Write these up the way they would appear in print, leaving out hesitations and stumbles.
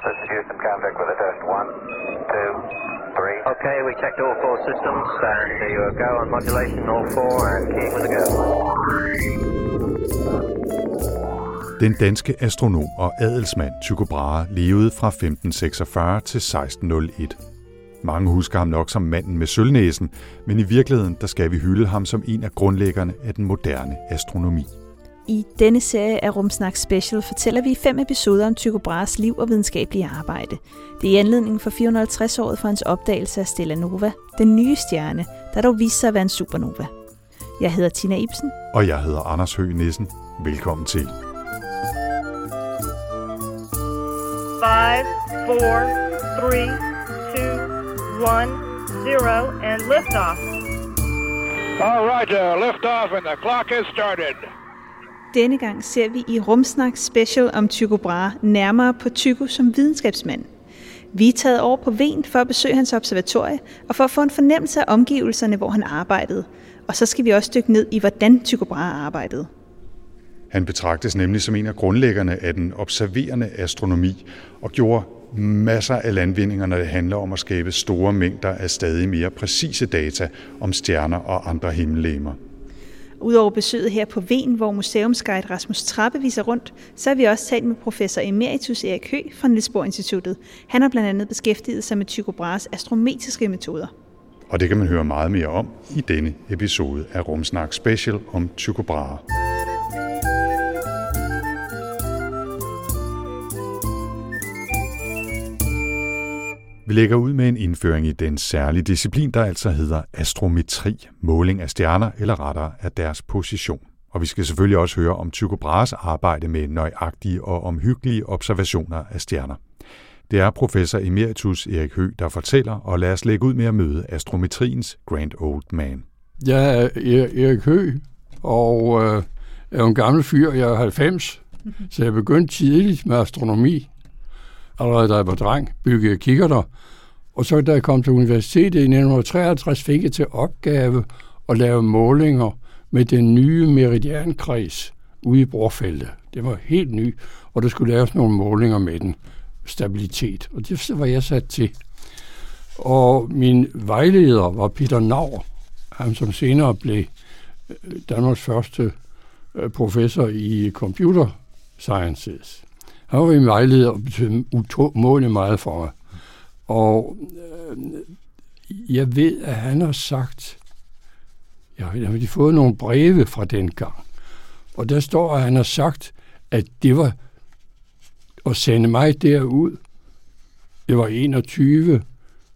Let's do some contact with the test. 1, 2, 3. Okay, we checked all four systems, and there you go on modulation, all four, and keep with the go. Den danske astronom og adelsmand Tycho Brahe levede fra 1546 til 1601. Mange husker ham nok som manden med sølvnæsen, men i virkeligheden der skal vi hylde ham som en af grundlæggerne af den moderne astronomi. I denne serie af Rumsnak Special fortæller vi i 5 episoder om Tycho Brahes liv og videnskabelige arbejde. Det er i anledning for 450-året for hans opdagelse af Stella Nova, den nye stjerne, der dog viste sig at være en supernova. Jeg hedder Tina Ibsen. Og jeg hedder Anders Høg Nissen. Velkommen til. 5, 4, 3, 2, 1, 0, and liftoff. All right, liftoff, and the clock has started. Denne gang ser vi i Rumsnak Special om Tycho Brahe nærmere på Tycho som videnskabsmand. Vi er taget over på Hven for at besøge hans observatorie og for at få en fornemmelse af omgivelserne, hvor han arbejdede. Og så skal vi også dykke ned i, hvordan Tycho Brahe arbejdede. Han betragtes nemlig som en af grundlæggerne af den observerende astronomi og gjorde masser af landvindinger, når det handler om at skabe store mængder af stadig mere præcise data om stjerner og andre himmellegemer. Udover besøget her på Hven, hvor museumsguide Rasmus Trappe viser rundt, så har vi også talt med professor emeritus Erik Høgh fra Niels Bohr Instituttet. Han har blandt andet beskæftiget sig med Tycho Brahes astrometriske metoder. Og det kan man høre meget mere om i denne episode af Rumsnak Special om Tycho Brahe. Vi lægger ud med en indføring i den særlige disciplin, der altså hedder astrometri, måling af stjerner eller rettere af deres position. Og vi skal selvfølgelig også høre om Tycho Brahes arbejde med nøjagtige og omhyggelige observationer af stjerner. Det er professor emeritus Erik Høgh, der fortæller, og lad os lægge ud med at møde astrometriens grand old man. Jeg er Erik Høgh, og er en gammel fyr. Jeg er 90, så jeg begyndte tidligt med astronomi. Allerede da jeg var dreng, byggede jeg kikkerter. Og så da jeg kom til universitetet i 1953, fik jeg til opgave at lave målinger med den nye meridiankreds ude i Brorfeltet. Det var helt ny, og der skulle laves nogle målinger med den. Stabilitet. Og det var jeg sat til. Og min vejleder var Peter Naur, ham som senere blev Danmarks første professor i computer sciences. Han var min vejleder og betød umådeligt meget for mig. Og jeg ved, at han har sagt, jeg har fået nogle breve fra dengang, og der står, at han har sagt, at det var at sende mig derud. Jeg var 21.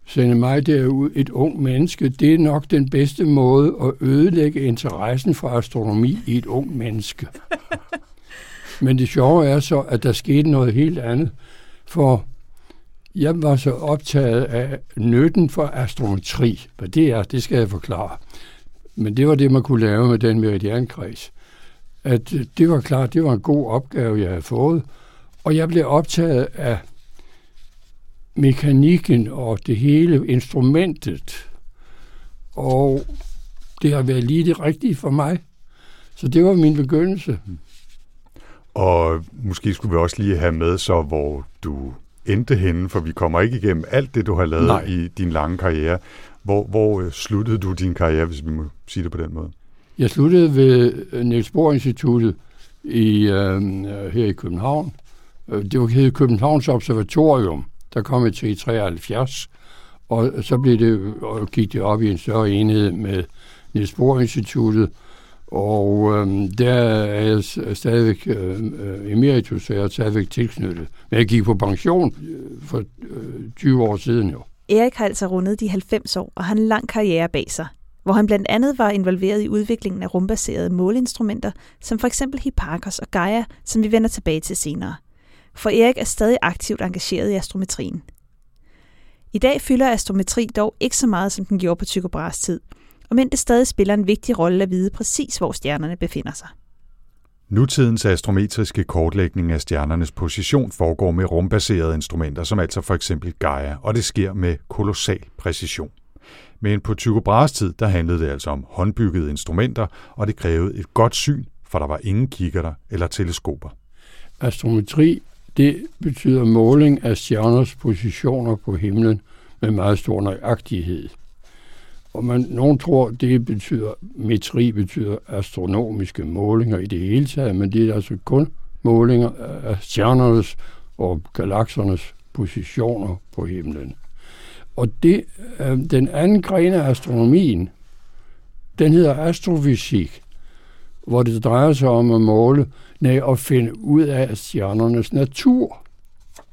Sende mig derud, et ung menneske, det er nok den bedste måde at ødelægge interessen for astronomi i et ung menneske. Men det sjove er så, at der skete noget helt andet, for jeg var så optaget af nytten for astrometri, hvad det er, det skal jeg forklare. Men det var det, man kunne lave med den meridiankreds. At det var klart, det var en god opgave, jeg havde fået, og jeg blev optaget af mekanikken og det hele instrumentet, og det har været lige det rigtige for mig. Så det var min begyndelse. Og måske skulle vi også lige have med så, hvor du endte henne, for vi kommer ikke igennem alt det, du har lavet. Nej. I din lange karriere. Hvor sluttede du din karriere, hvis vi må sige det på den måde? Jeg sluttede ved Niels Bohr Instituttet her i København. Det hed Københavns Observatorium. Der kom jeg til i 73, og så gik det op i en større enhed med Niels Bohr Instituttet. Og der er jeg stadigvæk emeritus, så jeg er stadigvæk tilknyttet. Men jeg gik på pension for 20 år siden jo. Erik har altså rundet de 90 år, og har en lang karriere bag sig, hvor han blandt andet var involveret i udviklingen af rumbaserede måleinstrumenter, som for eksempel Hipparcos og Gaia, som vi vender tilbage til senere. For Erik er stadig aktivt engageret i astrometrien. I dag fylder astrometri dog ikke så meget, som den gjorde på Tycho Brahes tid, og men det stadig spiller en vigtig rolle at vide præcis, hvor stjernerne befinder sig. Nutidens astrometriske kortlægning af stjernernes position foregår med rumbaserede instrumenter, som altså for eksempel Gaia, og det sker med kolossal præcision. Men på Tycho Brahes tid, der handlede det altså om håndbyggede instrumenter, og det krævede et godt syn, for der var ingen kikkerter eller teleskoper. Astrometri, Det betyder måling af stjerners positioner på himlen med meget stor nøjagtighed. Og nogen tror, det betyder, metri betyder astronomiske målinger i det hele taget, men det er altså kun målinger af stjernernes og galaksernes positioner på himlen. Og den anden gren af astronomien, den hedder astrofysik, hvor det drejer sig om at måle, og finde ud af stjernernes natur.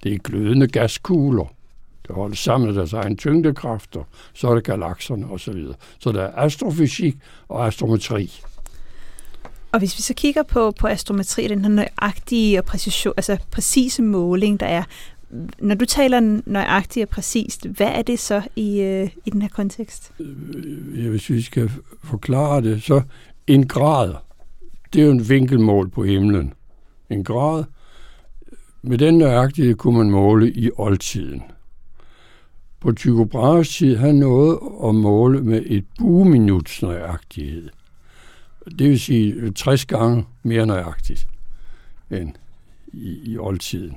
Det er glødende gaskugler, der holder sammen med deres egen tyngdekræfter, så er det galakserne osv. Så der er astrofysik og astrometri. Og hvis vi så kigger på astrometri, den her nøjagtige og præcise måling, der er, når du taler nøjagtigt og præcist, hvad er det så i den her kontekst? Hvis vi skal forklare det, så en grad, det er jo en vinkelmål på himlen. En grad, med den nøjagtighed kunne man måle i oldtiden. På Tycho Brahes tid, han nåede at måle med et bueminuts nøjagtighed. Det vil sige 60 gange mere nøjagtigt end i oldtiden.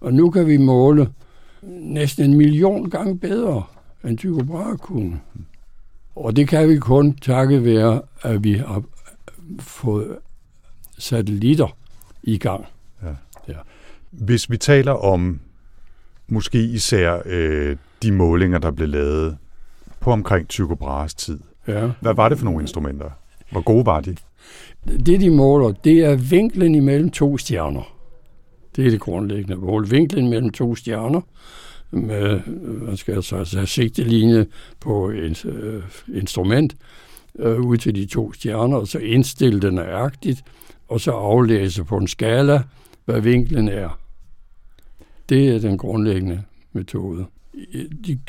Og nu kan vi måle næsten 1 million gange bedre, end Tycho Brahe kunne. Og det kan vi kun takket være, at vi har fået satellitter i gang. Ja. Hvis vi taler om måske især de målinger, der blev lavet på omkring Tycho Brahes tid. Ja. Hvad var det for nogle instrumenter? Hvor gode var de? Det, de måler, det er vinklen imellem to stjerner. Det er det grundlæggende mål. Vinklen mellem to stjerner, med, man skal altså have sigtelinje på et instrument ud til de to stjerner, og så indstille den nøjagtigt, og så aflæse på en skala, hvad vinklen er. Det er den grundlæggende metode.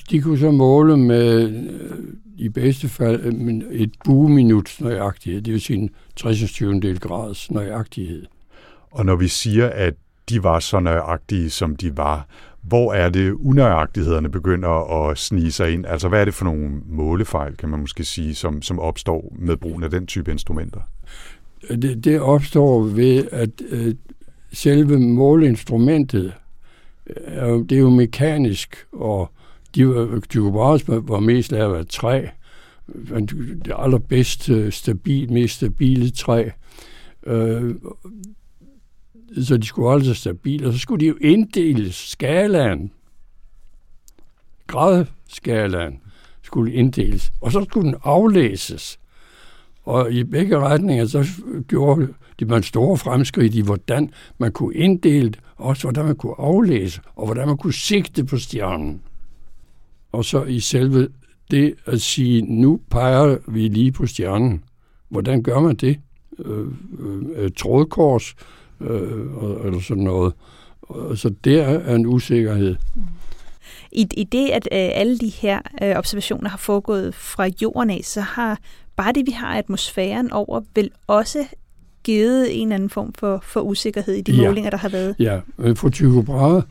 De kunne så måle med i bedste fald et bueminuts nøjagtighed, det vil sige en 60/20 grads nøjagtighed. Og når vi siger, at de var så nøjagtige, som de var, hvor er det, unøjagtighederne begynder at snige sig ind? Altså, hvad er det for nogle målefejl, kan man måske sige, som opstår med brugen af den type instrumenter? Det opstår ved, at selve måleinstrumentet, det er jo mekanisk, og Tycho Brahe var mest lavet af træ. Det allerbedst mest stabile træ. Så de skulle holde sig stabile, og så skulle de jo inddele skalaen. Gradskalaen skulle inddeles, og så skulle den aflæses. Og i begge retninger, så gjorde man store fremskridt i, hvordan man kunne inddele det, og også hvordan man kunne aflæse, og hvordan man kunne sigte på stjernen. Og så i selve det at sige, nu peger vi lige på stjernen. Hvordan gør man det? Trådkors, eller sådan noget. Så der er en usikkerhed. I det, at alle de her observationer har foregået fra jorden af, så har bare det, vi har atmosfæren over, vel også givet en anden form for usikkerhed i de målinger, der har været. Ja, men for Tycho Brahe,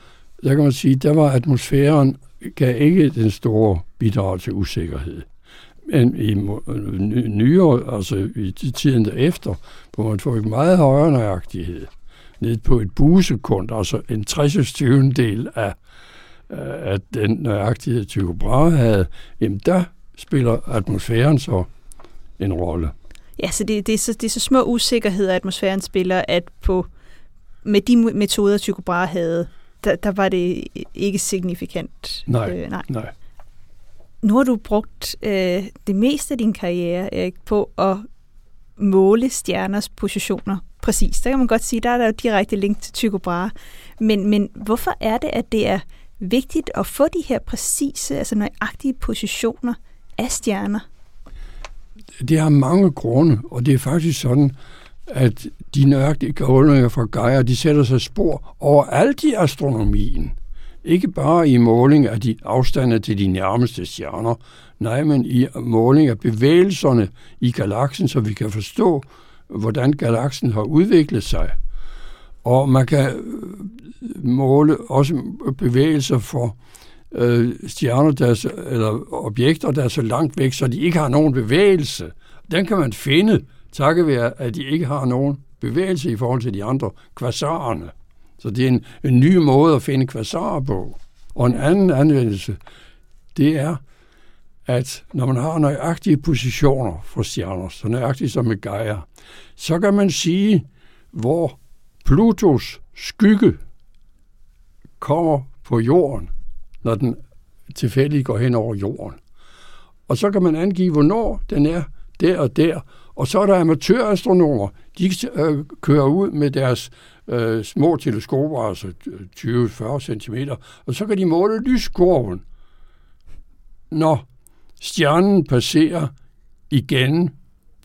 der kan man sige, der var atmosfæren gav ikke den store bidrag til usikkerhed. Men i nyere, altså i tiden derefter, hvor man får en meget højere nøjagtighed, ned på et buesekund, altså en 60/20 af den nøjagtighed, Tycho Brahe havde, jamen der spiller atmosfæren så en rolle. Ja, så det er så små usikkerheder, atmosfæren spiller, at med de metoder, Tycho Brahe havde, der var det ikke signifikant. Nej. Nu har du brugt det meste af din karriere, Erik, på at måle stjerners positioner præcis. Der kan man godt sige, der er der jo direkte link til Tycho Brahe. Men hvorfor er det, at det er vigtigt at få de her præcise, altså nøjagtige positioner af stjerner? Det har mange grunde, og det er faktisk sådan, at de nøjagtige målinger fra Gaia, de sætter sig spor overalt i astronomien. Ikke bare i måling af de afstande til de nærmeste stjerner, nej, men i måling af bevægelserne i galaksen, så vi kan forstå, hvordan galaksen har udviklet sig. Og man kan måle også bevægelser for stjerner, eller objekter, der er så langt væk, så de ikke har nogen bevægelse. Den kan man finde, takket være, at de ikke har nogen bevægelse i forhold til de andre kvasarerne. Så det er en ny måde at finde kvasarer på. Og en anden anvendelse, det er, at når man har nøjagtige positioner for stjerner, så nøjagtigt som med Gaia, så kan man sige, hvor Plutos skygge kommer på jorden, når den tilfældigt går hen over jorden. Og så kan man angive, hvornår den er der og der. Og så er der amatørastronomer. De kører ud med deres små teleskoper, altså 20-40 centimeter, og så kan de måle lyskurven, når stjernen passerer igen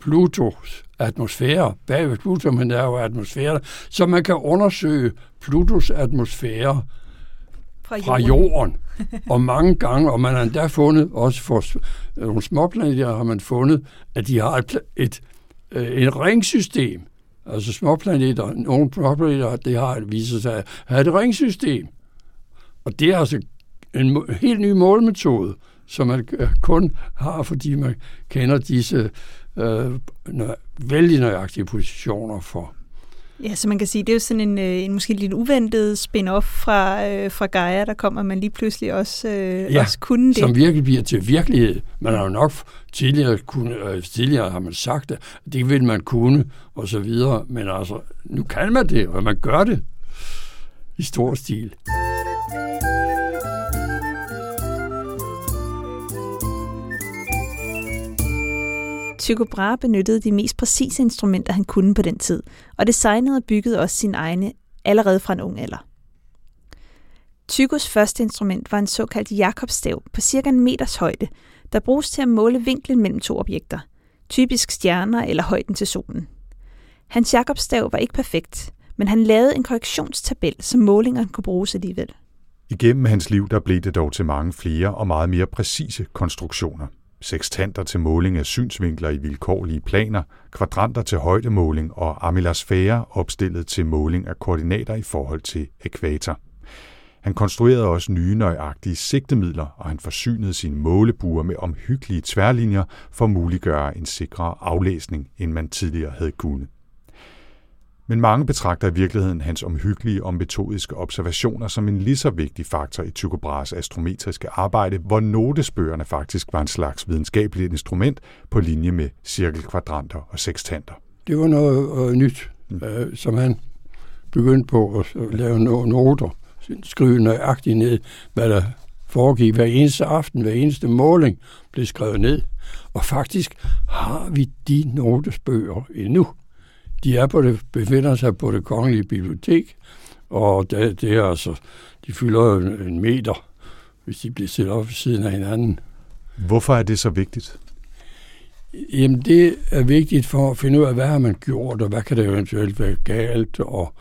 Plutos atmosfære. Bagved Pluto, men der er jo atmosfære, så man kan undersøge Plutos atmosfære fra jorden. Og mange gange, og man har endda fundet, også for nogle småplaneter har man fundet, at de har et ringsystem. Altså småplaneter, nogle småplaneter, det har viser sig at have et ringsystem. Og det er altså en helt ny målmetode, som man kun har, fordi man kender disse vældig nøjagtige positioner for. Ja, så man kan sige, det er jo sådan en måske lidt uventet spin-off fra Gaia, der kommer, man lige pludselig også kunne det. Som virkelig bliver til virkelighed. Man har jo nok tidligere har man sagt, at det vil man kunne, og så videre. Men altså, nu kan man det, og man gør det i stor stil. Tycho Brahe benyttede de mest præcise instrumenter, han kunne på den tid, og designede og byggede også sine egne allerede fra en ung alder. Tychos første instrument var en såkaldt Jakobsstav på cirka en meters højde, der bruges til at måle vinklen mellem to objekter, typisk stjerner eller højden til solen. Hans Jakobsstav var ikke perfekt, men han lavede en korrektionstabel, som målingerne kunne bruges alligevel. Igennem hans liv der blev det dog til mange flere og meget mere præcise konstruktioner. Sekstanter til måling af synsvinkler i vilkårlige planer, kvadranter til højdemåling og armillarsfærer opstillet til måling af koordinater i forhold til ækvator. Han konstruerede også nye nøjagtige sigtemidler, og han forsynede sine målebuer med omhyggelige tværlinjer for at muliggøre en sikrere aflæsning, end man tidligere havde kunnet. Men mange betragter i virkeligheden hans omhyggelige og metodiske observationer som en lige så vigtig faktor i Tycho Brahes astrometriske arbejde, hvor notesbøgerne faktisk var en slags videnskabeligt instrument på linje med cirkelkvadranter og sekstanter. Det var noget nyt, som han begyndte på at lave noter, skrive nøjagtigt ned, hvad der foregik. Hver eneste aften, hver eneste måling blev skrevet ned, og faktisk har vi de notesbøger endnu. De er befinder sig på det Kongelige Bibliotek, og det er altså, de fylder en meter, hvis de bliver sat op ved siden af hinanden. Hvorfor er det så vigtigt? Jamen, det er vigtigt for at finde ud af, hvad har man gjort, og hvad kan der eventuelt være galt, og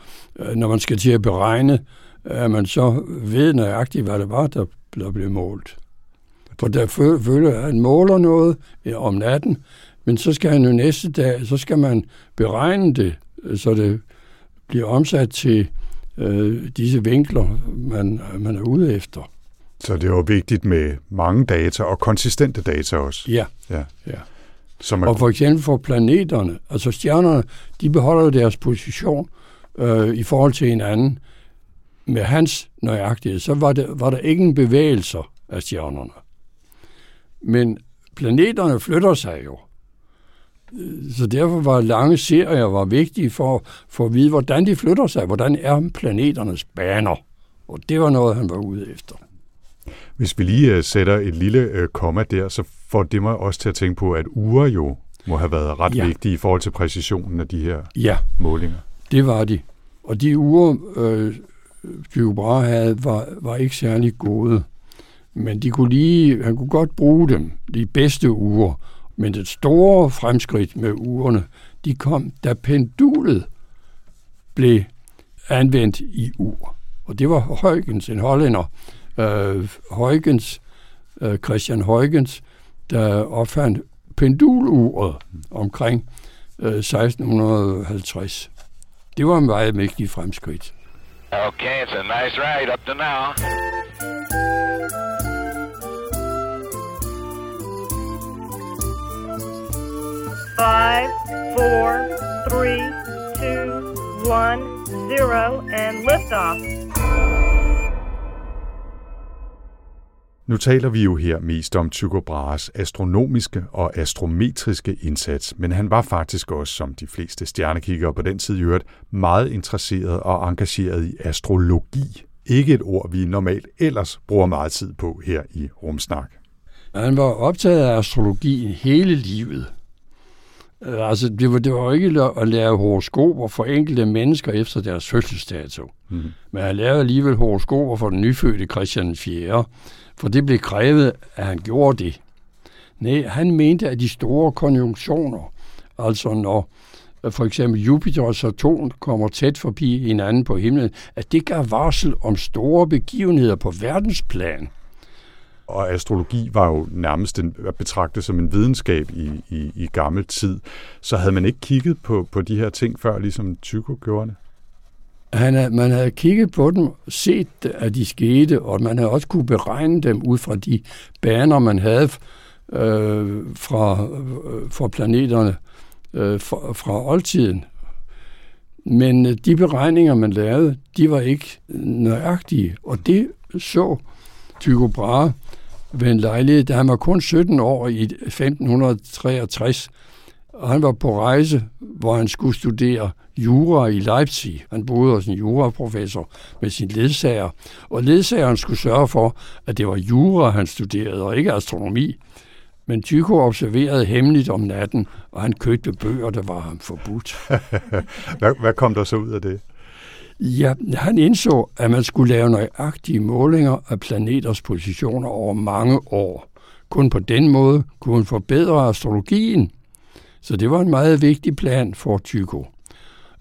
når man skal til at beregne, at man så ved nøjagtigt, hvad det var, der blev målt. For der følger, at han måler noget om natten, men så skal han jo næste dag, så skal man beregne det, så det bliver omsat til disse vinkler, man er ude efter. Så det er jo vigtigt med mange data og konsistente data også. Ja. Og for eksempel for planeterne, altså stjernerne, de beholder jo deres position i forhold til hinanden. Med hans nøjagtighed, så var der ingen bevægelser af stjernerne. Men planeterne flytter sig jo. Så derfor var lange serier vigtige for at vide, hvordan de flytter sig, hvordan er planeternes baner. Og det var noget, han var ude efter. Hvis vi lige sætter et lille komma der, så får det mig også til at tænke på, at uger jo må have været ret vigtige i forhold til præcisionen af de her målinger. Det var de. Og de uger, Tycho Brahe havde, var ikke særlig gode. Men han kunne godt bruge dem, de bedste uger. Men det store fremskridt med urene, de kom, da pendulet blev anvendt i ur. Og det var Huygens, en hollænder, Christian Huygens, der opfandt penduluret omkring 1650. Det var en meget mægtig fremskridt. Okay, it's a nice ride up to now. Five, four, three, two, one. zero and liftoff. Nu taler vi jo her mest om Tycho Brahes astronomiske og astrometriske indsats, men han var faktisk også, som de fleste stjernekiggere på den tid hørte, meget interesseret og engageret i astrologi. Ikke et ord, vi normalt ellers bruger meget tid på her i Rumsnak. Han var optaget af astrologi hele livet. Altså, det var ikke at lave horoskoper for enkelte mennesker efter deres fødselsdato. Mm. Men han lavede alligevel horoskoper for den nyfødte Christian IV, for det blev krævet, at han gjorde det. Nej, han mente, at de store konjunktioner, altså når for eksempel Jupiter og Saturn kommer tæt forbi hinanden på himlen, at det gav varsel om store begivenheder på verdensplan. Og astrologi var jo nærmest betragtet som en videnskab i gammel tid. Så havde man ikke kigget på de her ting før, ligesom Tycho gjorde det? Man havde kigget på dem, set, at de skete, og man havde også kunne beregne dem ud fra de baner, man havde fra planeterne fra oldtiden. Men de beregninger, man lavede, de var ikke nøjagtige, og det så Tycho Brahe ved en lejlighed, da han var kun 17 år i 1563, og han var på rejse, hvor han skulle studere jura i Leipzig. Han boede hos en juraprofessor med sin ledsager, og ledsageren skulle sørge for, at det var jura, han studerede, og ikke astronomi. Men Tycho observerede hemmeligt om natten, og han købte bøger, der var ham forbudt. Hvad kom der så ud af det? Ja, han indså, at man skulle lave nøjagtige målinger af planeters positioner over mange år. Kun på den måde kunne han forbedre astrologien. Så det var en meget vigtig plan for Tycho.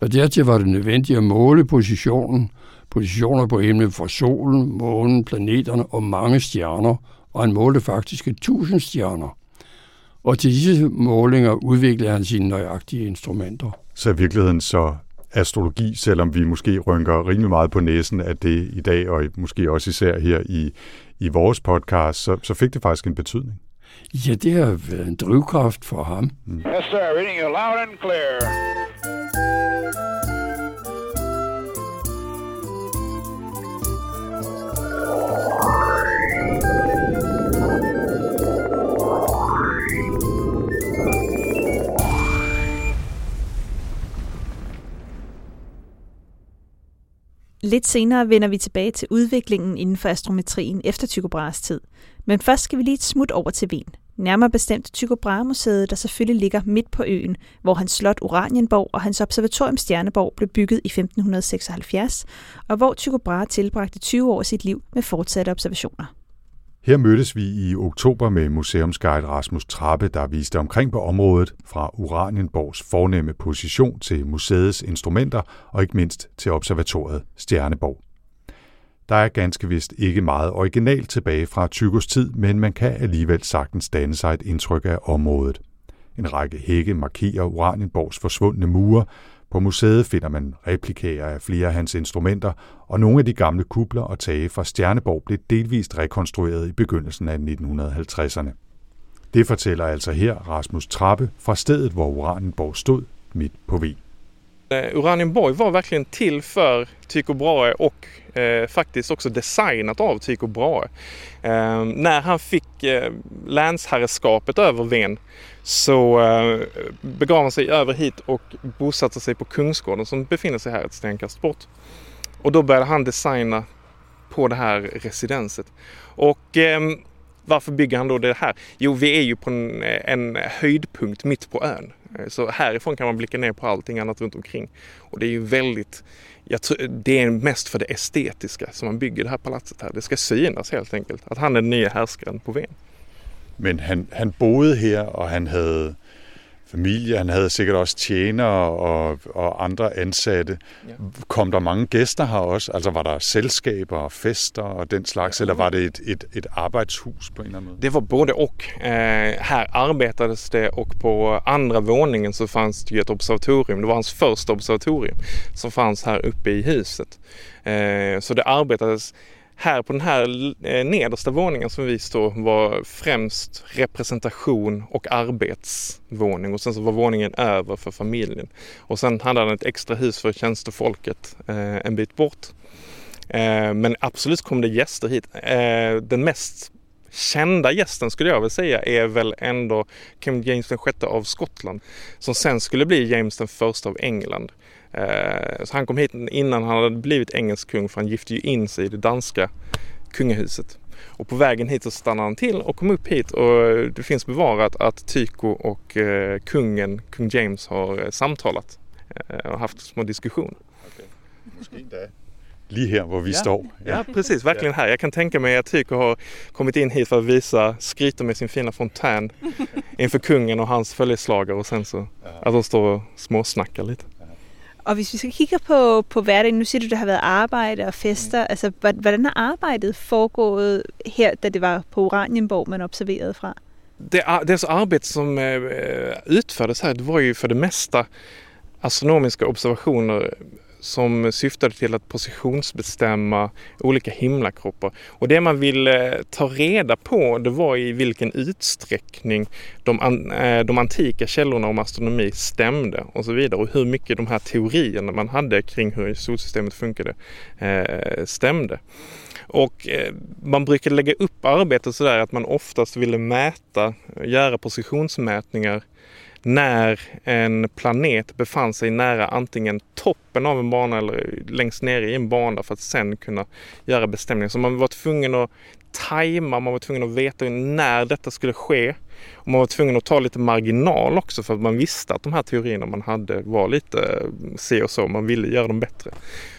Og dertil var det nødvendigt at måle positioner på himlen for solen, månen, planeterne og mange stjerner, og han målte faktisk 1000 stjerner. Og til disse målinger udviklede han sine nøjagtige instrumenter. Så i virkeligheden så astrologi, selvom vi måske rynker rimelig meget på næsen af det i dag, og måske også især her i vores podcast, så fik det faktisk en betydning. Ja, det har været en drivkraft for ham. Mm. Yes, sir. Reading you loud and clear. Lidt senere vender vi tilbage til udviklingen inden for astrometrien efter Tycho Brahes tid. Men først skal vi lige et smut over til Wien. Nærmere bestemt Tycho Brahe-museet, der selvfølgelig ligger midt på øen, hvor hans slot Uranienborg og hans observatorium Stjerneborg blev bygget i 1576, og hvor Tycho Brahe tilbragte 20 år sit liv med fortsatte observationer. Her mødtes vi i oktober med museumsguide Rasmus Trappe, der viste omkring på området fra Uranienborgs fornemme position til museets instrumenter og ikke mindst til observatoriet Stjerneborg. Der er ganske vist ikke meget originalt tilbage fra Tychos tid, men man kan alligevel sagtens danne sig et indtryk af området. En række hække markerer Uranienborgs forsvundne mure. På museet finder man replikaer af flere af hans instrumenter, og nogle af de gamle kupler og tage fra Stjerneborg blev delvist rekonstrueret i begyndelsen af 1950'erne. Det fortæller altså her Rasmus Trappe fra stedet, hvor Uranienborg stod midt på Wien. Uranienborg var verkligen till för Tycho Brahe och faktiskt också designat av Tycho Brahe. När han fick länsherreskapet över Wien så begav han sig över hit och bosatte sig på Kungsgården som befinner sig här ett stenkast bort. Och då började han designa på det här residenset. Och varför bygger han då det här? Jo, vi är ju på en höjdpunkt mitt på ön. Så härifrån kan man blicka ner på allting annat runt omkring. Och det är ju väldigt, jag tror, det är mest för det estetiska som man bygger det här palatset här. Det ska synas helt enkelt, att han är den nya härskaren på Wien. Men han boede her, og han havde familie, han havde sikkert også tjenere og andre ansatte. Ja. Kom der mange gæster her også? Altså var der selskaber og fester og den slags, eller var det et arbejdshus på en eller anden måde? Det var både og. Her arbejdedes det, og på andra våningen så fanns det et observatorium. Det var hans første observatorium, som fanns her oppe i huset. Så det arbejdades Här på den här nedersta våningen som vi står var främst representation och arbetsvåning. Och sen så var våningen över för familjen. Och sen hade han ett extra hus för tjänstefolket en bit bort. Men absolut kom det gäster hit. Den mest kända gästen skulle jag väl säga är väl ändå James VI av Skottland. Som sen skulle bli James I av England. Så han kom hit innan han hade blivit engelsk kung, för han gifte ju in sig i det danska kungahuset. Och på vägen hit så stannade han till och kom upp hit, och det finns bevarat att Tycho och kung James har samtalat och haft små diskussioner. Okay. Måske endda lige her, hvor vi står. Ja, precis. Verkligen här. Jag kan tänka mig att Tycho har kommit in hit för att visa, skryta med sin fina fontän inför kungen och hans följeslagare, och sen så att de står och småsnackar lite. Og hvis vi skal kigge på hverdagen, nu siger du, der har været arbejde og fester. Altså, hvordan har arbejdet foregået her, da det var på Uranienborg, man observerede fra? Det arbejde, som udførtes her, det var jo for det meste astronomiske observationer, som syftade till att positionsbestämma olika himlakroppar. Och det man ville ta reda på, det var i vilken utsträckning de antika källorna om astronomi stämde och så vidare. Och hur mycket de här teorierna man hade kring hur solsystemet funkade stämde. Och man brukade lägga upp arbetet sådär att man oftast ville göra positionsmätningar när en planet befann sig nära antingen toppen av en bana eller längst ner i en bana, för att sen kunna göra bestämningar. Så man var tvungen att tajma, man var tvungen att veta när detta skulle ske, och man var tvungen att ta lite marginal också, för att man visste att de här teorierna man hade var lite se och så, man ville göra dem bättre.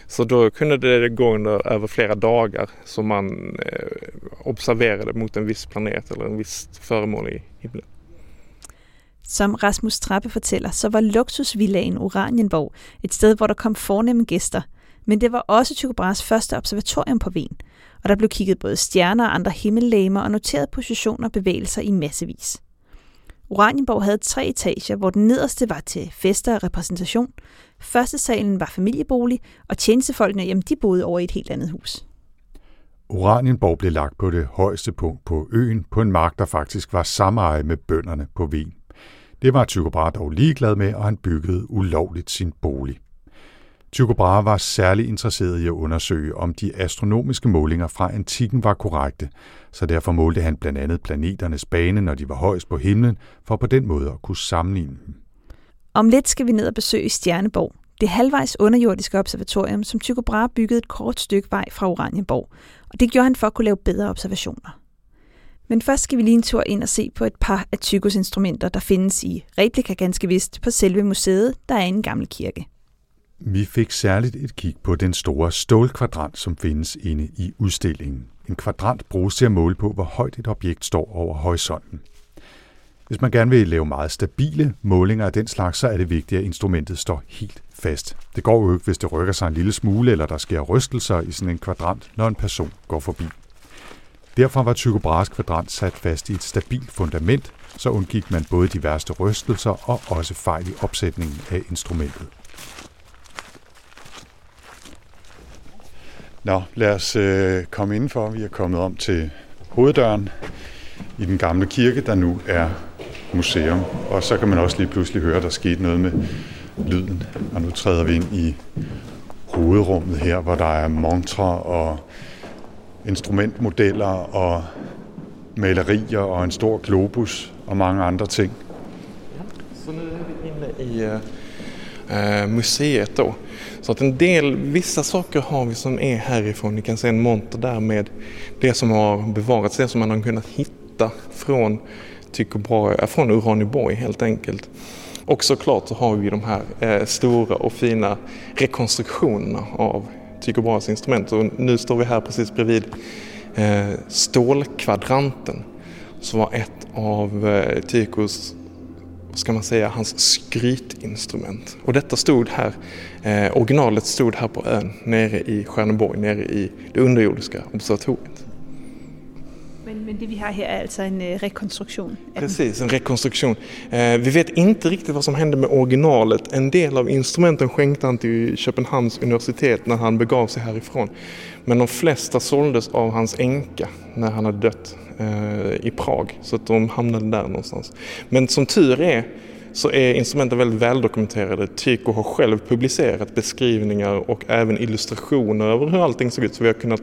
Så då kunde det gå över flera dagar som man observerade mot en viss planet eller en viss föremål i himlen. Som Rasmus Trappe fortæller, så var luksusvillaen Uranienborg et sted, hvor der kom fornemme gæster. Men det var også Tycho Brahes første observatorium på Hven, og der blev kigget både stjerner og andre himmellegemer og noteret positioner og bevægelser i massevis. Uranienborg havde 3 etager, hvor den nederste var til fester og repræsentation. Første salen var familiebolig, og tjenestefolkene, jamen, de boede over i et helt andet hus. Uranienborg blev lagt på det højeste punkt på øen, på en mark, der faktisk var sameje med bønderne på Hven. Det var Tycho Brahe dog ligeglad med, og han byggede ulovligt sin bolig. Tycho Brahe var særlig interesseret i at undersøge, om de astronomiske målinger fra antikken var korrekte, så derfor målte han blandt andet planeternes bane, når de var højst på himlen, for på den måde at kunne sammenligne dem. Om lidt skal vi ned og besøge Stjerneborg, det halvvejs underjordiske observatorium, som Tycho Brahe byggede et kort stykke vej fra Uranienborg, og det gjorde han for at kunne lave bedre observationer. Men først skal vi lige en tur ind og se på et par af Tychos instrumenter, der findes i replika ganske vist på selve museet, der er en gammel kirke. Vi fik særligt et kig på den store stålkvadrant, som findes inde i udstillingen. En kvadrant bruges til at måle på, hvor højt et objekt står over horisonten. Hvis man gerne vil lave meget stabile målinger af den slags, så er det vigtigt, at instrumentet står helt fast. Det går jo ikke, hvis det rykker sig en lille smule, eller der sker rystelser i sådan en kvadrant, når en person går forbi. Derfor var Tycho Brahes kvadrant sat fast i et stabilt fundament, så undgik man både de værste rystelser og også fejl i opsætningen af instrumentet. Nå, lad os komme indenfor. Vi er kommet om til hoveddøren i den gamle kirke, der nu er museum. Og så kan man også lige pludselig høre, at der skete noget med lyden. Og nu træder vi ind i hovedrummet her, hvor der er montrer og instrumentmodeller og malerier og en stor globus og mange andre ting. Så nu er vi inde i museet då. Så att en del, vissa saker har vi som är härifrån. Ni kan se en monter där med det som har bevarats, det som man har kunnat hitta från Tycho Brahe, från Uranienborg helt enkelt. Och såklart så har vi de här stora och fina rekonstruktionerna av Tycho Brahes instrument, och nu står vi här precis bredvid stålkvadranten, som var ett av Tychos, vad ska man säga, hans skrytinstrument. Och detta stod här, originalet stod här på ön, nere i Stjerneborg, nere i det underjordiska observatoriet. Men det vi har her er altså en rekonstruktion. Precis, en rekonstruktion. Vi vet inte riktigt vad som hände med originalet. En del av instrumenten skänkte han till Köpenhamns universitet när han begav sig härifrån. Men de flesta såldes av hans änka när han hade dött i Prag. Så att de hamnade där någonstans. Men som tur är så är instrumenten väldigt väldokumenterade. Tycho har själv publicerat beskrivningar och även illustrationer över hur allting såg ut. Så vi har kunnat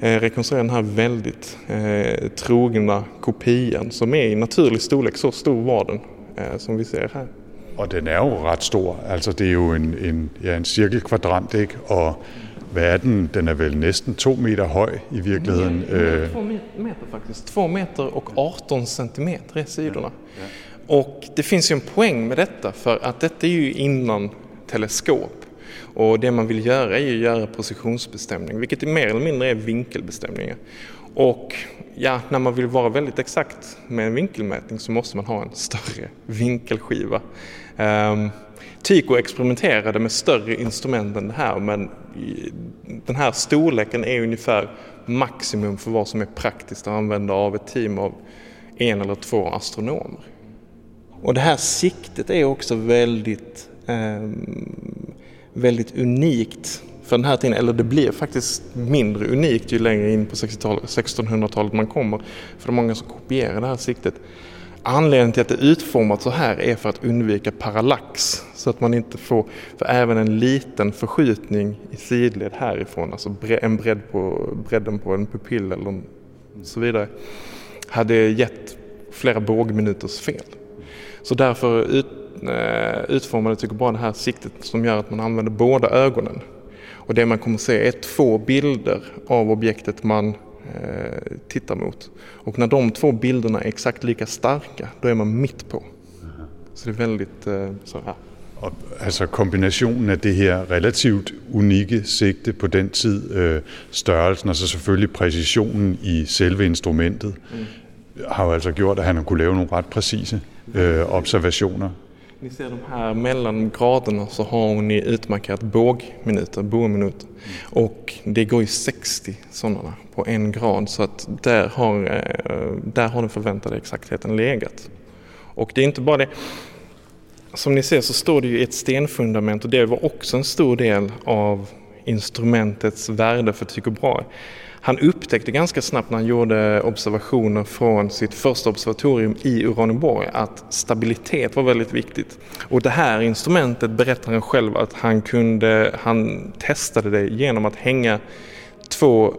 rekonstruera den här väldigt trogna kopien som är i naturlig storlek. Så stor var den som vi ser här. Och den är ju rätt stor. Alltså det är ju en cirkelkvadrant, ikke? Och vad är den? Den är väl nästan 2 meter hög i verkligheten. 2 meter faktiskt. 2 meter och 18 centimeter i sidorna. Ja. Och det finns ju en poäng med detta för att detta är ju innan teleskop. Och det man vill göra är ju göra positionsbestämning, vilket är mer eller mindre är vinkelbestämningar. Och ja, när man vill vara väldigt exakt med en vinkelmätning så måste man ha en större vinkelskiva. Tycho experimenterade med större instrument än det här, men den här storleken är ungefär maximum för vad som är praktiskt att använda av ett team av 1 eller 2 astronomer. Och det här siktet är också väldigt väldigt unikt för den här tiden, eller det blir faktiskt mindre unikt ju längre in på 1600-talet man kommer, för det är många som kopierar det här siktet. Anledningen till att det är utformat så här är för att undvika parallax, så att man inte får, för även en liten förskjutning i sidled härifrån, alltså en bredden på en pupill eller så vidare, hade gett flera bågminuters fel. Så därför utformade Tycho Brahe det här siktet som gör att man använder båda ögonen. Och det man kommer se är 2 bilder av objektet man tittar mot. Och när de 2 bilderna är exakt lika starka, då är man mitt på. Så det är väldigt så här. Og, altså kombinationen af det her relativt unikke sigte på den tid, størrelsen og så selvfølgelig præcisionen i selve instrumentet, har jo altså gjort, at han kunne lave nogle ret præcise observationer. Ni ser de här mellan graderna, så har hon utmarkerat bågminuter. Och det går ju 60 sådana på 1 grad, så att där har den förväntade exaktheten legat. Och det är inte bara det. Som ni ser så står det ju ett stenfundament, och det var också en stor del av instrumentets värde för Tycho Brahe. Han upptäckte ganska snabbt när han gjorde observationer från sitt första observatorium i Uranienborg att stabilitet var väldigt viktigt. Och det här instrumentet berättar han själv att han testade det genom att hänga 2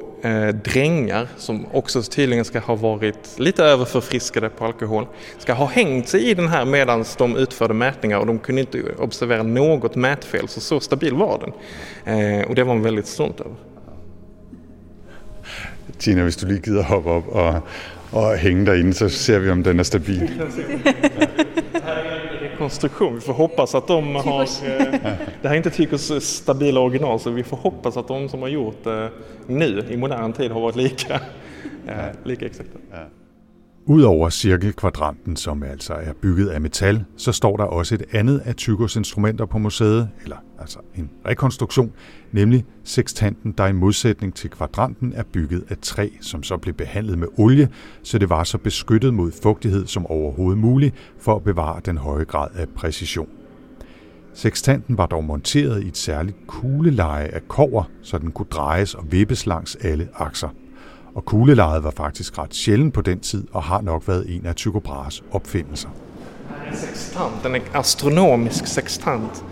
drängar som också tydligen ska ha varit lite överförfriskade på alkohol, ska ha hängt sig i den här medan de utförde mätningar, och de kunde inte observera något mätfel, så stabil var den. Och det var han väldigt stolt över. Tina, hvis du lige gider hoppe op og hænge derinde, så ser vi, om den er stabil. Det er en konstruktion. Vi får hoppas at de har... Det her er ikke Tychos stabile original, så vi får hoppas at de, som har gjort det nu i moderne tid, har været lika eksakte. Udover cirkelkvadranten, som altså er bygget af metal, så står der også et andet af Tychos instrumenter på museet, eller altså en rekonstruktion, nemlig sekstanten, der i modsætning til kvadranten er bygget af træ, som så blev behandlet med olie, så det var så beskyttet mod fugtighed som overhovedet muligt for at bevare den høje grad af præcision. Sekstanten var dog monteret i et særligt kugleleje af kobber, så den kunne drejes og vippes langs alle akser. Og kuglelejet var faktisk ret sjældent på den tid, og har nok været en af Tycho Brahes opfindelser. Den er en astronomisk sekstant,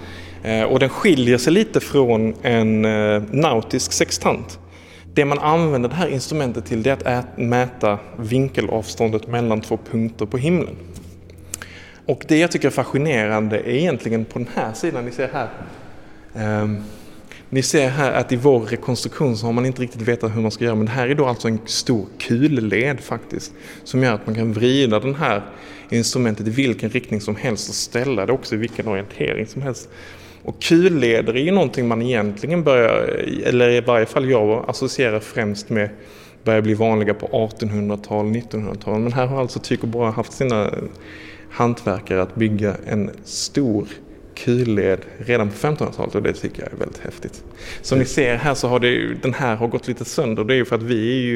og den skiljer sig lidt fra en nautisk sekstant. Det man använder det här instrumentet till, det är att mäta vinkelavståndet mellan 2 punkter på himlen. Och det jag tycker är fascinerande är egentligen på den här sidan, ni ser här. Ni ser här att i vår rekonstruktion så har man inte riktigt vetat hur man ska göra, men det här är då alltså en stor kulled faktiskt, som gör att man kan vrida den här instrumentet i vilken riktning som helst och ställa det också i vilken orientering som helst. Och kulleder är ju någonting man egentligen börjar, eller i varje fall jag associerar främst med, börjar bli vanliga på 1800-tal, 1900-tal, men här har alltså Tycho Brahe haft sina hantverkare att bygga en stor kulor redan på 1500-talet, och det tycker jag är väldigt häftigt. Som ni ser här så har det, den här har gått lite sönder. Det är ju för att vi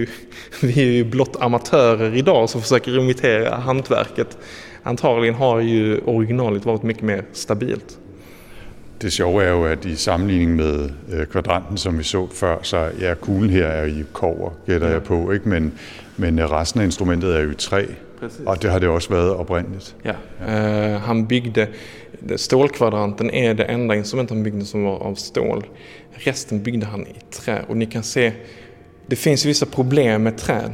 är ju blott amatörer idag som försöker imitera hantverket. Antagligen har ju originalet varit mycket mer stabilt. Det sjove er jo, at i sammenligning med kvadranten, som vi så før, så ja, kuglen her er i kover, gætter jeg på, ikke? Men resten af instrumentet er jo i træ, og det har det også været oprindeligt. Ja. Ja. Han byggde, stålkvadranten er det enda instrument, han byggde som var af stål. Resten byggde han i træ, og ni kan se, det finns vissa problem med träd.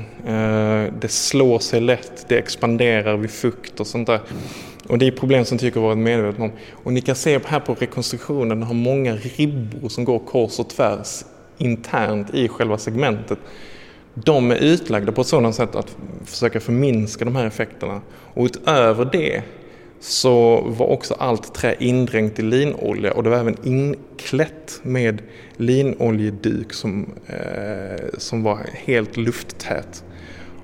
Det slår sig lätt, det expanderar vid fukt och sånt där. Och det är problem som tycker varit medvetna om. Och ni kan se här på rekonstruktionen, har många ribbor som går kors och tvärs internt i själva segmentet. De är utlagda på ett sådant sätt att försöka förminska de här effekterna. Och utöver det så var också allt trä indränkt i linolja, och det var även inklätt med linoljeduk som var helt lufttät.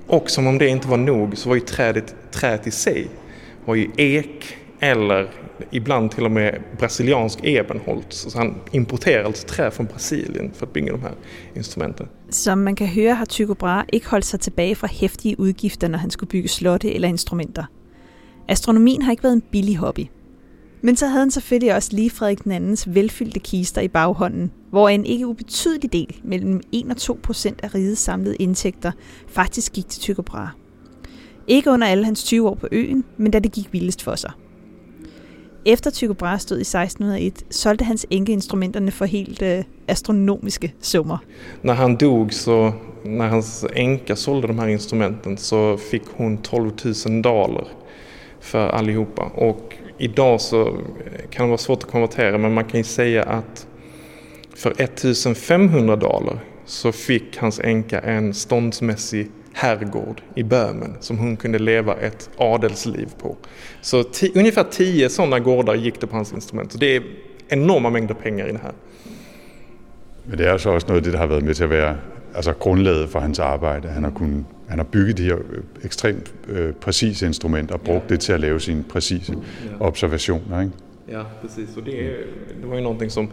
Och som om det inte var nog så var ju träet i sig var ju ek eller ibland till och med brasiliansk ebenholts. Så han importerade alltså trä från Brasilien för att bygga de här instrumenten. Som man kan höra har Tycho Brahe ikke holdt sig tilbage fra heftige udgifter, når han skulle bygge slotte eller instrumenter. Astronomien har ikke været en billig hobby. Men så havde han selvfølgelig også lige Frederik II's velfyldte kister i baghånden, hvor en ikke ubetydelig del, mellem 1-2% af rigets samlede indtægter, faktisk gik til Tycho Brahe. Ikke under alle hans 20 år på øen, men da det gik vildest for sig. Efter Tycho Brahes død i 1601, solgte hans enke instrumenterne for helt astronomiske summer. Når han dog, så når hans enke solgte de her instrumenten, så fik hun $12,000. För allihopa, och idag så kan det vara svårt att konvertera, men man kan ju säga att för $1,500 så fick hans änka en ståndsmässig herrgård i Böhmen som hon kunde leva ett adelsliv på. Så ungefär 10 sådana gårdar gick det på hans instrument, så det är enorma mängder pengar i det här. Men det är så också något det har varit med till att vara altså grundlaget for hans arbejde. Han har bygget de her ekstremt præcise instrumenter og brugt det til at lave sine præcise observationer, ikke? Ja, præcis. Og det var jo noget, som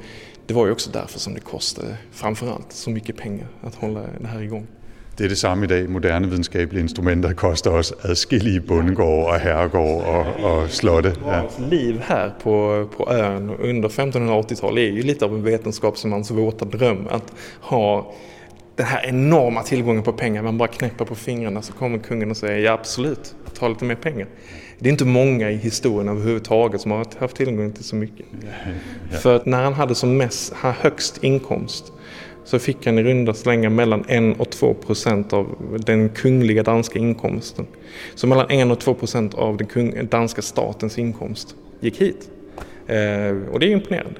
det var jo også derfor, som det kostede fremfor alt så mye penge at holde det her i gang. Det er det samme i dag. Moderne videnskabelige instrumenter koster også adskillige bondegårde og herregårde og slotte. Vores liv her på øen under 1580-tallet er jo lidt af en vetenskabsmans våte drøm at have den här enorma tillgången på pengar. Man bara knäpper på fingrarna så kommer kungen och säger ja absolut, ta lite mer pengar. Det är inte många i historien överhuvudtaget som har haft tillgång till så mycket. Ja. För att när han hade som mest högst inkomst så fick han i runda slängar mellan 1-2% av den kungliga danska inkomsten. Så mellan 1-2% av den danska statens inkomst gick hit. Och det är imponerande.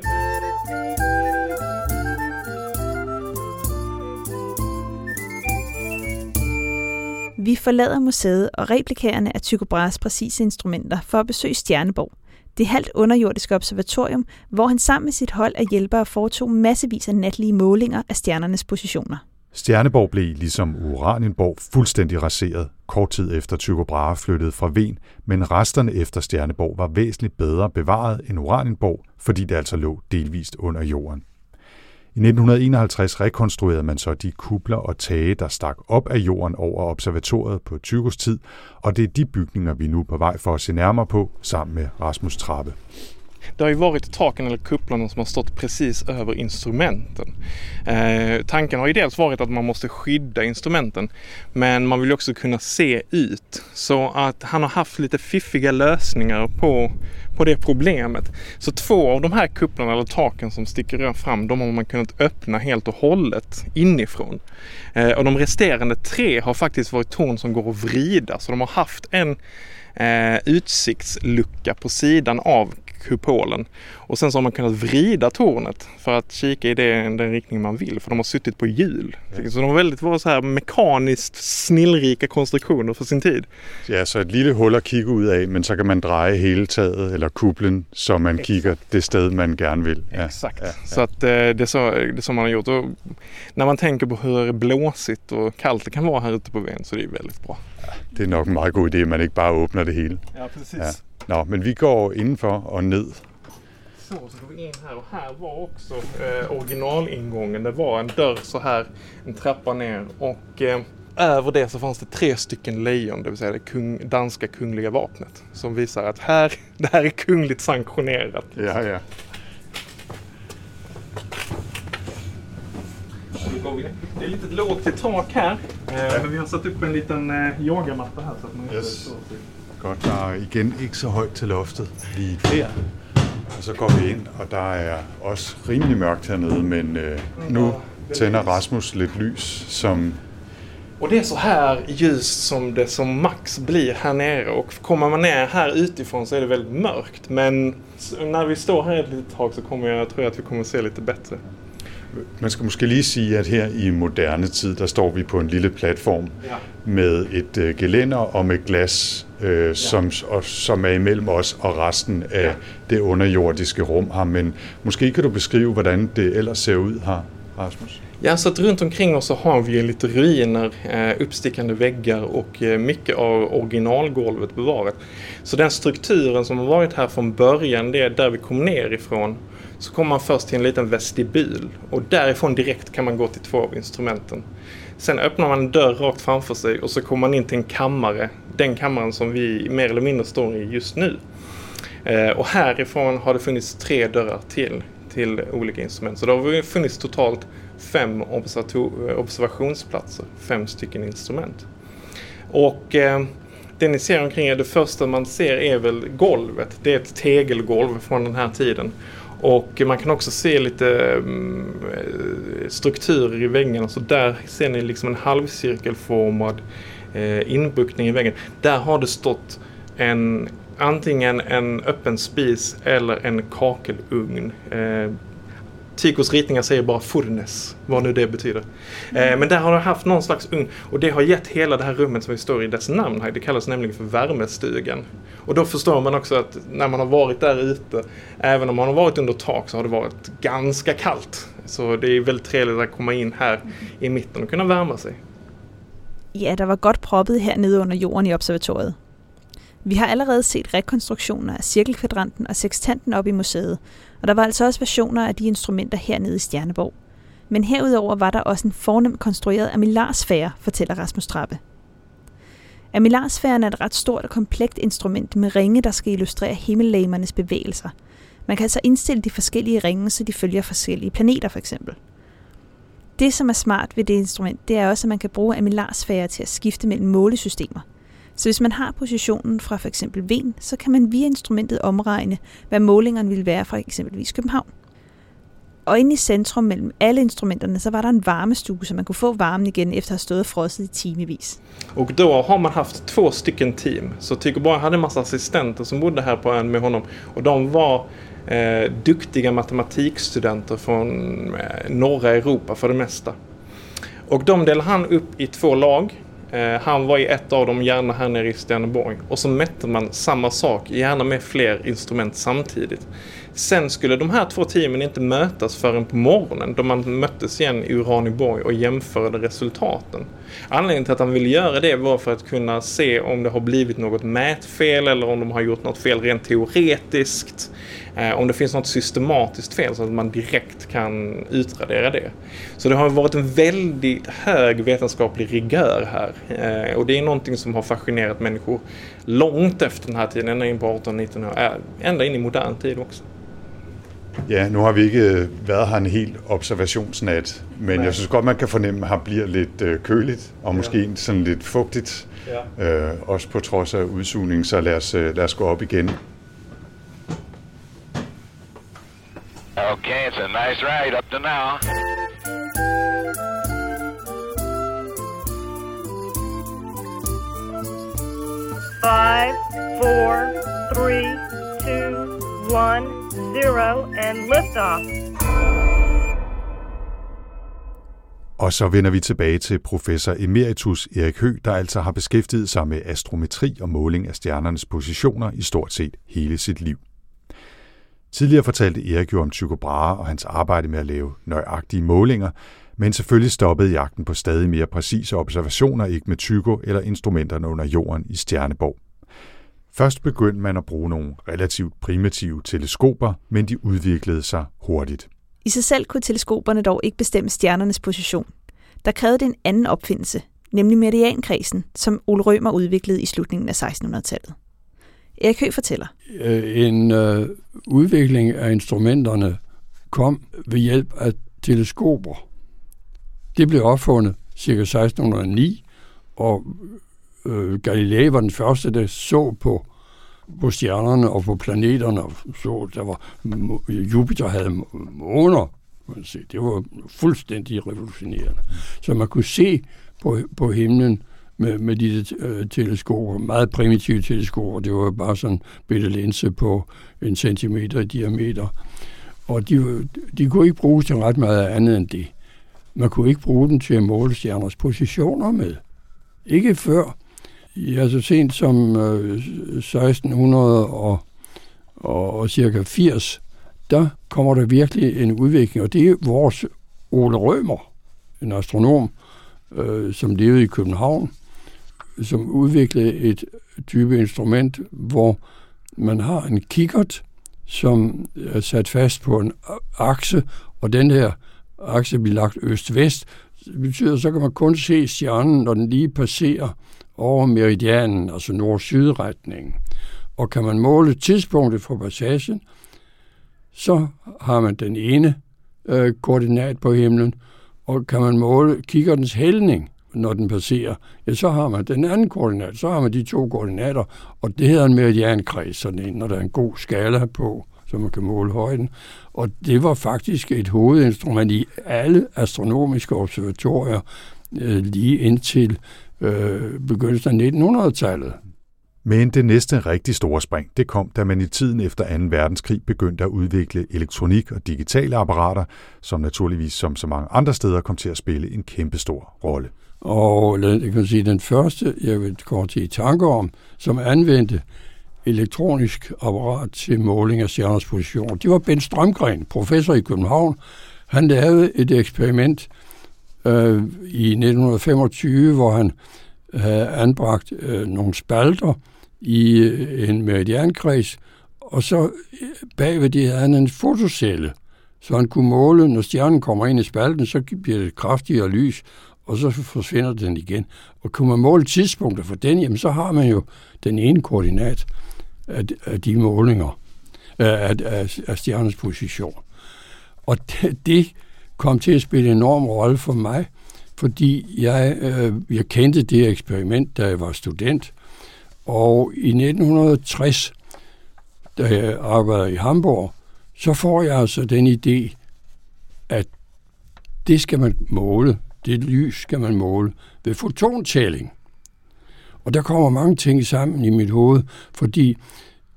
Vi forlader museet og replikkerne af Tycho Brahes præcise instrumenter for at besøge Stjerneborg, det halvt underjordiske observatorium, hvor han sammen med sit hold af hjælpere foretog massevis af natlige målinger af stjernernes positioner. Stjerneborg blev, ligesom Uranienborg, fuldstændig raseret kort tid efter Tycho Brahe flyttede fra Hven, men resterne efter Stjerneborg var væsentligt bedre bevaret end Uranienborg, fordi det altså lå delvist under jorden. I 1951 rekonstruerede man så de kupler og tage, der stak op af jorden over observatoriet på Tychos tid, og det er de bygninger, vi nu er på vej for at se nærmere på, sammen med Rasmus Trappe. Det har ju varit taken eller kuplarna som har stått precis över instrumenten. Tanken har ju dels varit att man måste skydda instrumenten, men man vill ju också kunna se ut. Så att han har haft lite fiffiga lösningar på det problemet. Så två av de här kuplarna eller taken som sticker fram, de har man kunnat öppna helt och hållet inifrån. Och de resterande 3 har faktiskt varit torn som går att vrida, så de har haft en utsiktslucka på sidan av kupolen. Och sen så har man kunnat vrida tornet för att kika i den riktning man vill, för de har suttit på hjul. Så de har väldigt varit så här mekaniskt snillrika konstruktioner för sin tid. Ja, så et lille hul at kigge ud af, men så kan man dreje hele taget eller kuplen, så man kigger det sted, man gerne vil. Ja. Exakt. Ja, ja. Så att det som man har gjort. Och när man tänker på hur blåsigt och kallt det kan vara här ute på Hven, så det är väldigt bra. Ja, det är nog en meget god idé, at man ikke bare åbner det hele. Ja, præcis. Ja. Nå, men vi går indenfor og ned så går vi in här, och här var också originalingången. Det var en dörr så här, en trappa ner, och över det så fanns det 3 stycken lejon, det vill säga det danska kungliga vapnet, som visar att här, det här är kungligt sanktionerat. Ja, ja. Det är lite lågt i tak här, men vi har satt upp en liten yogamatta här så att man inte står sig. Godt, der er igen ikke så højt til loftet lige der, og så går vi ind, og der er også rimelig mørkt hernede, men nu tænder Rasmus lidt lys, som... Og det er så her ljus som det som max blir här nere, och kommer man ner här utifrån så är det väldigt mörkt, men när vi står här ett litet tag så kommer jag tror jag att vi kommer se lite bättre. Man skal måske lige sige, at her i moderne tid, der står vi på en lille platform med et gelænder og med glas, som er imellem os og resten af det underjordiske rum her. Men måske kan du beskrive, hvordan det ellers ser ud her, Rasmus? Ja, så rundt omkring oss så har vi lite ruiner, uppstickande väggar och mycket av originalgolvet bevarat. Så den strukturen som har varit här från början, det är där vi kom ner ifrån. Så kommer man först till en liten vestibul, och därifrån direkt kan man gå till 2 av instrumenten. Sen öppnar man en dörr rakt framför sig, och så kommer man in till en kammare. Den kammaren som vi mer eller mindre står i just nu. Och härifrån har det funnits 3 dörrar till olika instrument. Så det har funnits totalt 5 observationsplatser, 5 stycken instrument. Och det ni ser omkring är det första man ser är väl golvet. Det är ett tegelgolv från den här tiden. Och man kan också se lite strukturer i väggen. Så där ser ni liksom en halvcirkelformad inbukning i väggen. Där har det stått antingen en öppen spis eller en kakelugn. Tychos ritningar säger bara furnes, vad nu det betyder. Men där har de haft någon slags ugn, och det har gett hela det här rummet som vi står i dess namn här. Det kallas nämligen för värmestugan. Och då förstår man också att när man har varit där ute, även om man har varit under tak, så har det varit ganska kallt. Så det är väldigt trevligt att komma in här i mitten och kunna värma sig. Ja, det var godt proppet her nede under jorden i observatoriet. Vi har allerede set rekonstruktioner af cirkelkvadranten og sekstanten op i museet, og der var altså også versioner af de instrumenter hernede i Stjerneborg. Men herudover var der også en fornemt konstrueret armillarsfære, fortæller Rasmus Trappe. Armillarsfæren er et ret stort og komplekst instrument med ringe, der skal illustrere himmellegemernes bevægelser. Man kan altså indstille de forskellige ringe, så de følger forskellige planeter for eksempel. Det, som er smart ved det instrument, det er også, at man kan bruge armillarsfærer til at skifte mellem målesystemer. Så hvis man har positionen fra f.eks. Hven, så kan man via instrumentet omregne, hvad målingerne ville være fra eksempelvis København. Og inde i centrum mellem alle instrumenterne, så var der en varmestue, så man kunne få varmen igen efter at have stået og frosset i timevis. Og då har man haft 2 stycken team. Så Tycho Brahe hade en massa assistenter som bodde här på ön med honom. Och de var duktiga matematikstudenter från norra Europa för det mesta. Och de delade han upp i 2 lag. Han var i ett av dem, gärna här nere i Stjerneborg. Och så mätte man samma sak, gärna med fler instrument samtidigt. Sen skulle de här 2 teamen inte mötas förrän på morgonen, då man möttes igen i Uranienborg och jämförde resultaten. Anledningen till att han ville göra det var för att kunna se om det har blivit något mätfel, eller om de har gjort något fel rent teoretiskt. Om det finns något systematiskt fel, så att man direkt kan utradera det. Så det har varit en väldigt hög vetenskaplig rigör här. Och det är någonting som har fascinerat människor långt efter den här tiden, ända in på 1800-1900, ända in i modern tid också. Ja, nu har vi ikke været her en hel observationsnat, men jeg synes godt, man kan fornemme, at her bliver lidt køligt og måske sådan lidt fugtigt, også på trods af udsugningen, så lad os gå op igen. Okay, it's a nice ride up to now. Five, four, three, two, one, zero, and lift off. Og så vender vi tilbage til professor emeritus Erik Høgh, der altså har beskæftiget sig med astrometri og måling af stjernernes positioner i stort set hele sit liv. Tidligere fortalte Erik jo om Tycho Brahe og hans arbejde med at lave nøjagtige målinger, men selvfølgelig stoppede jagten på stadig mere præcise observationer ikke med Tycho eller instrumenterne under jorden i Stjerneborg. Først begyndte man at bruge nogle relativt primitive teleskoper, men de udviklede sig hurtigt. I sig selv kunne teleskoperne dog ikke bestemme stjernernes position. Der krævede det en anden opfindelse, nemlig meridiankredsen, som Ole Rømer udviklede i slutningen af 1600-tallet. Erik Høgh fortæller. En udvikling af instrumenterne kom ved hjælp af teleskoper. Det blev opfundet ca. 1609, og Galilei var den første, der så på stjernerne og på planeterne. Og så, der var, Jupiter havde måner. Det var fuldstændig revolutionerende. Så man kunne se på himlen med de teleskoper, meget primitive teleskoper. Det var bare sådan en bitte linse på 1 centimeter i diameter. Og de kunne ikke bruges til ret meget andet end det. Man kunne ikke bruge dem til at måle stjerners positioner med. Ikke før. Ja, så sent som 1600 og cirka 80, der kommer der virkelig en udvikling, og det er vores Ole Rømer, en astronom, som levede i København, som udviklede et type instrument, hvor man har en kikkert, som er sat fast på en akse, og den her akse bliver lagt øst-vest. Det betyder, så kan man kun se stjernen, når den lige passerer over meridianen, altså nord-sydretningen. Og kan man måle tidspunktet for passagen, så har man den ene koordinat på himlen, og kan man måle kikkertens hældning, når den passerer, ja, så har man den anden koordinat, så har man de to koordinater, og det hedder en meridiankreds, sådan en, når der er en god skala på, så man kan måle højden. Og det var faktisk et hovedinstrument i alle astronomiske observatorier lige indtil begyndelsen af 1900-tallet. Men det næste rigtig store spring, det kom, da man i tiden efter 2. verdenskrig begyndte at udvikle elektronik og digitale apparater, som naturligvis som så mange andre steder kom til at spille en kæmpestor rolle. Og jeg kan sige, den første, jeg vil gå til i tanke om, som anvendte elektronisk apparat til måling af stjerners position, det var Bengt Strömgren, professor i København. Han lavede et eksperiment i 1925, hvor han havde anbragt nogle spalter i en meridiankreds, og så bagved det havde han en fotocelle, så han kunne måle, når stjernen kommer ind i spalten, så bliver det kraftigere lys, og så forsvinder den igen. Og kunne man måle tidspunkter for den, jamen så har man jo den ene koordinat af de målinger af stjernens position. Og det kom til at spille en enorm rolle for mig, fordi jeg kendte det eksperiment, da jeg var student. Og i 1960, da jeg arbejdede i Hamburg, så får jeg altså den idé, at det skal man måle, det lys skal man måle ved fotontælling. Og der kommer mange ting sammen i mit hoved, fordi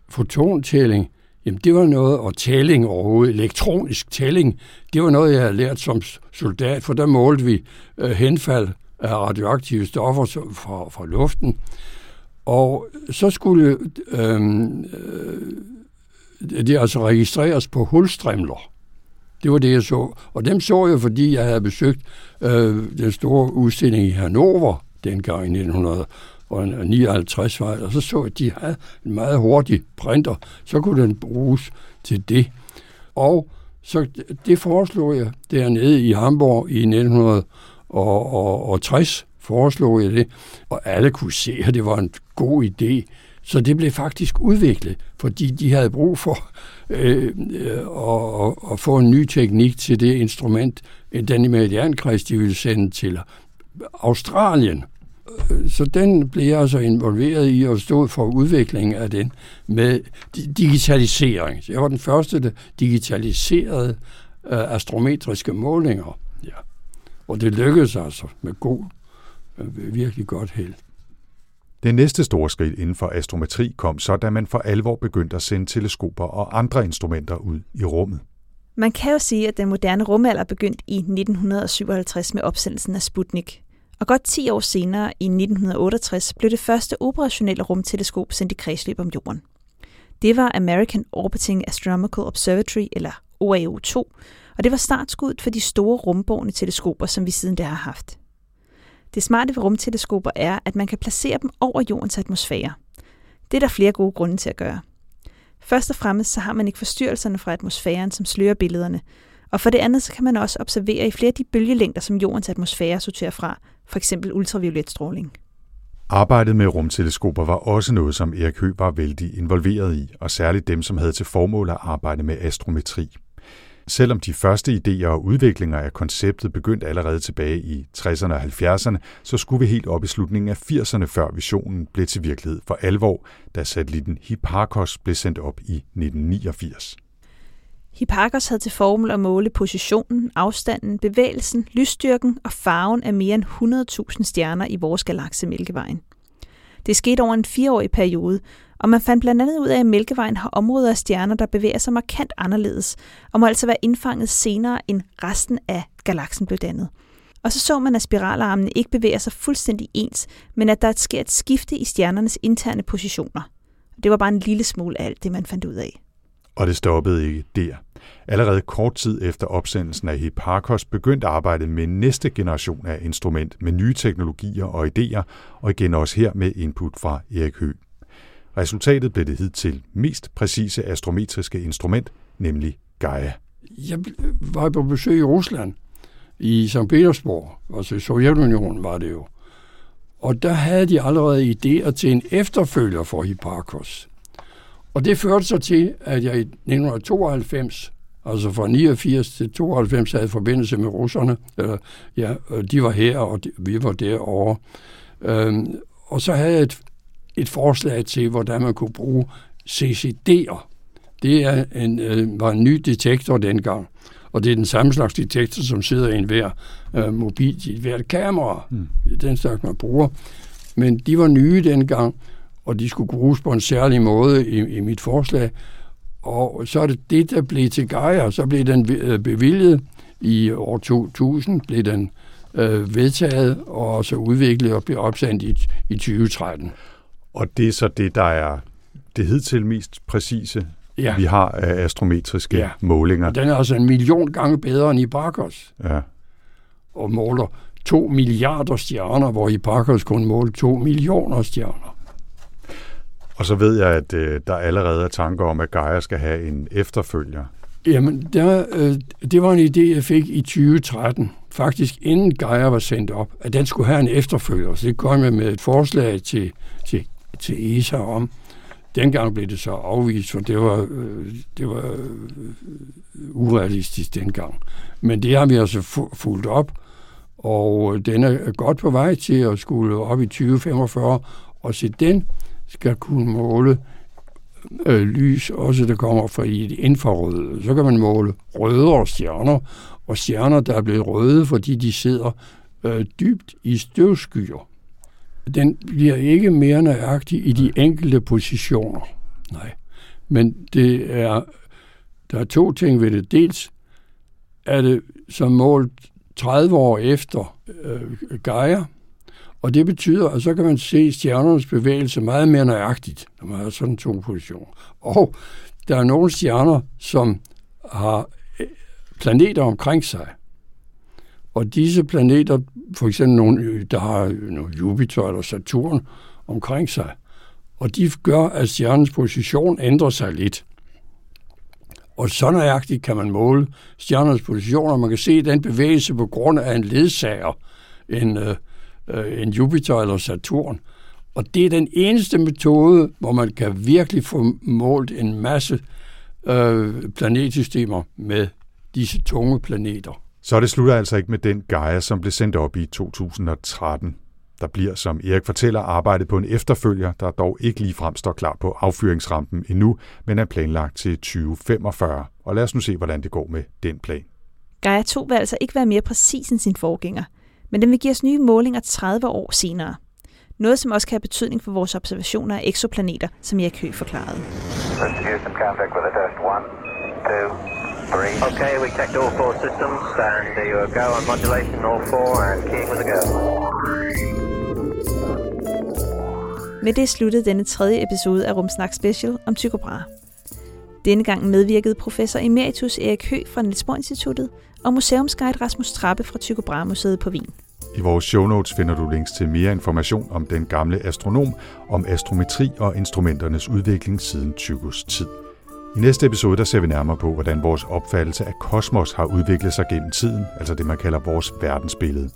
fotontælling, jamen det var noget, og tælling overhovedet, elektronisk tælling, det var noget, jeg havde lært som soldat, for der målte vi henfald af radioaktive stoffer fra luften. Og så skulle det altså registreres på hulstrimler. Det var det, jeg så. Og dem så jeg, fordi jeg havde besøgt den store udstilling i Hannover dengang i 1959, og så så jeg, at de havde en meget hurtig printer. Så kunne den bruges til det. Og så det foreslog jeg dernede i Hamburg i 1960, foreslog jeg det, og alle kunne se, at det var en god idé. Så det blev faktisk udviklet, fordi de havde brug for at få en ny teknik til det instrument, den meridiankreds, de ville sende til Australien. Så den blev jeg altså involveret i og stod for udviklingen af den med digitalisering. Så jeg var den første, der digitaliserede astrometriske målinger. Ja. Og det lykkedes altså med virkelig godt held. Det næste store skridt inden for astrometri kom så, da man for alvor begyndte at sende teleskoper og andre instrumenter ud i rummet. Man kan jo sige, at den moderne rumalder begyndte i 1957 med opsendelsen af Sputnik. Og godt 10 år senere, i 1968, blev det første operationelle rumteleskop sendt i kredsløb om jorden. Det var American Orbiting Astronomical Observatory, eller OAO2, og det var startskuddet for de store rumbårne teleskoper, som vi siden da har haft. Det smarte ved rumteleskoper er, at man kan placere dem over jordens atmosfære. Det er der flere gode grunde til at gøre. Først og fremmest så har man ikke forstyrrelserne fra atmosfæren, som slører billederne, og for det andet så kan man også observere i flere af de bølgelængder, som jordens atmosfære sorterer fra, f.eks. ultraviolet stråling. Arbejdet med rumteleskoper var også noget, som Erik Høgh var vældig involveret i, og særligt dem, som havde til formål at arbejde med astrometri. Selvom de første idéer og udviklinger af konceptet begyndte allerede tilbage i 60'erne og 70'erne, så skulle vi helt op i slutningen af 80'erne, før visionen blev til virkelighed for alvor, da satellitten Hipparcos blev sendt op i 1989. Hipparcos havde til formål at måle positionen, afstanden, bevægelsen, lysstyrken og farven af mere end 100.000 stjerner i vores galakse Mælkevejen. Det skete over en 4-årig periode, og man fandt blandt andet ud af, at Mælkevejen har områder af stjerner, der bevæger sig markant anderledes, og må altså være indfanget senere, end resten af galaksen blev dannet. Og så man, at spiralarmene ikke bevæger sig fuldstændig ens, men at der sker et skifte i stjernernes interne positioner. Det var bare en lille smule af alt det, man fandt ud af. Og det stoppede ikke der. Allerede kort tid efter opsendelsen af Hipparcos begyndte arbejdet med næste generation af instrument med nye teknologier og idéer, og igen også her med input fra Erik Høgh. Resultatet blev det hidtil mest præcise astrometriske instrument, nemlig Gaia. Jeg var på besøg i Rusland, i St. Petersborg, altså i Sovjetunionen var det jo. Og der havde de allerede idéer til en efterfølger for Hipparcos. Og det førte så til, at jeg i 1992, altså fra 89 til 92, havde forbindelse med russerne. Ja, de var her, og vi var derovre. Og så havde jeg et forslag til, hvordan man kunne bruge CCD'er. Det er var en ny detektor dengang, og det er den samme slags detektor, som sidder i enhver mobil, i hvert kamera. Den slags, man bruger. Men de var nye dengang, og de skulle bruges på en særlig måde i mit forslag. Og så er det det, der blev til Gaia. Så blev den bevilget i år 2000, blev den vedtaget og så udviklet og blev opsendt i 2013. Og det er så det, der er det hidtil mest præcise, ja, vi har af astrometriske, ja, målinger. Og den er altså 1 million gange bedre end Hipparcos. Ja. Og måler 2 milliarder stjerner, hvor Hipparcos kun måler 2 millioner stjerner. Og så ved jeg, at der allerede er tanker om, at Gaia skal have en efterfølger. Jamen, det var en idé, jeg fik i 2013, faktisk inden Gaia var sendt op, at den skulle have en efterfølger. Så det kom jeg med et forslag til ESA om. Dengang blev det så afvist, for det var urealistisk dengang. Men det har vi altså fulgt op, og den er godt på vej til at skulle op i 2045, og se den skal kunne måle lys, også der kommer fra et infrarøde. Så kan man måle rødere stjerner, og stjerner, der er blevet røde, fordi de sidder dybt i støvskyer. Den bliver ikke mere nøjagtig i de enkelte positioner. Nej. Men der er to ting ved det. Dels er det som målt 30 år efter Gaia, og det betyder, at så kan man se stjernernes bevægelse meget mere nøjagtigt, når man har sådan to positioner. Og der er nogle stjerner, som har planeter omkring sig. Og disse planeter, for eksempel nogle, der har Jupiter eller Saturn omkring sig, og de gør, at stjernens position ændrer sig lidt. Og så nøjagtigt kan man måle stjernernes positioner. Man kan se den bevægelse på grund af en ledsager, en Jupiter eller Saturn. Og det er den eneste metode, hvor man kan virkelig få målt en masse planetsystemer med disse tunge planeter. Så det slutter altså ikke med den Gaia, som blev sendt op i 2013. Der bliver, som Erik fortæller, arbejdet på en efterfølger, der dog ikke ligefrem står klar på affyringsrampen endnu, men er planlagt til 2045. Og lad os nu se, hvordan det går med den plan. Gaia 2 vil altså ikke være mere præcis end sin forgænger, men den vil give os nye målinger 30 år senere. Noget, som også kan have betydning for vores observationer af exoplaneter, som Erik Høgh forklarede. Med det sluttede denne tredje episode af Rumsnak Special om Tycho Brahe. Denne gang medvirkede professor emeritus Erik Høgh fra Niels Bohr Instituttet og museumsguide Rasmus Trappe fra Tycho Brahe Museet på Wien. I vores show notes finder du links til mere information om den gamle astronom, om astrometri og instrumenternes udvikling siden Tychos tid. I næste episode der ser vi nærmere på, hvordan vores opfattelse af kosmos har udviklet sig gennem tiden, altså det man kalder vores verdensbillede.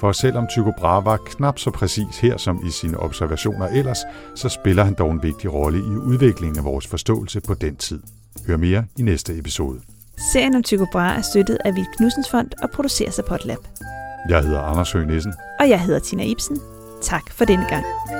For selvom Tycho Brahe var knap så præcis her som i sine observationer ellers, så spiller han dog en vigtig rolle i udviklingen af vores forståelse på den tid. Hør mere i næste episode. Serien om Tycho Brahe er støttet af Vild Knudsens Fond og produceres af Podlab. Jeg hedder Anders Høg Nissen. Og jeg hedder Tina Ibsen. Tak for denne gang.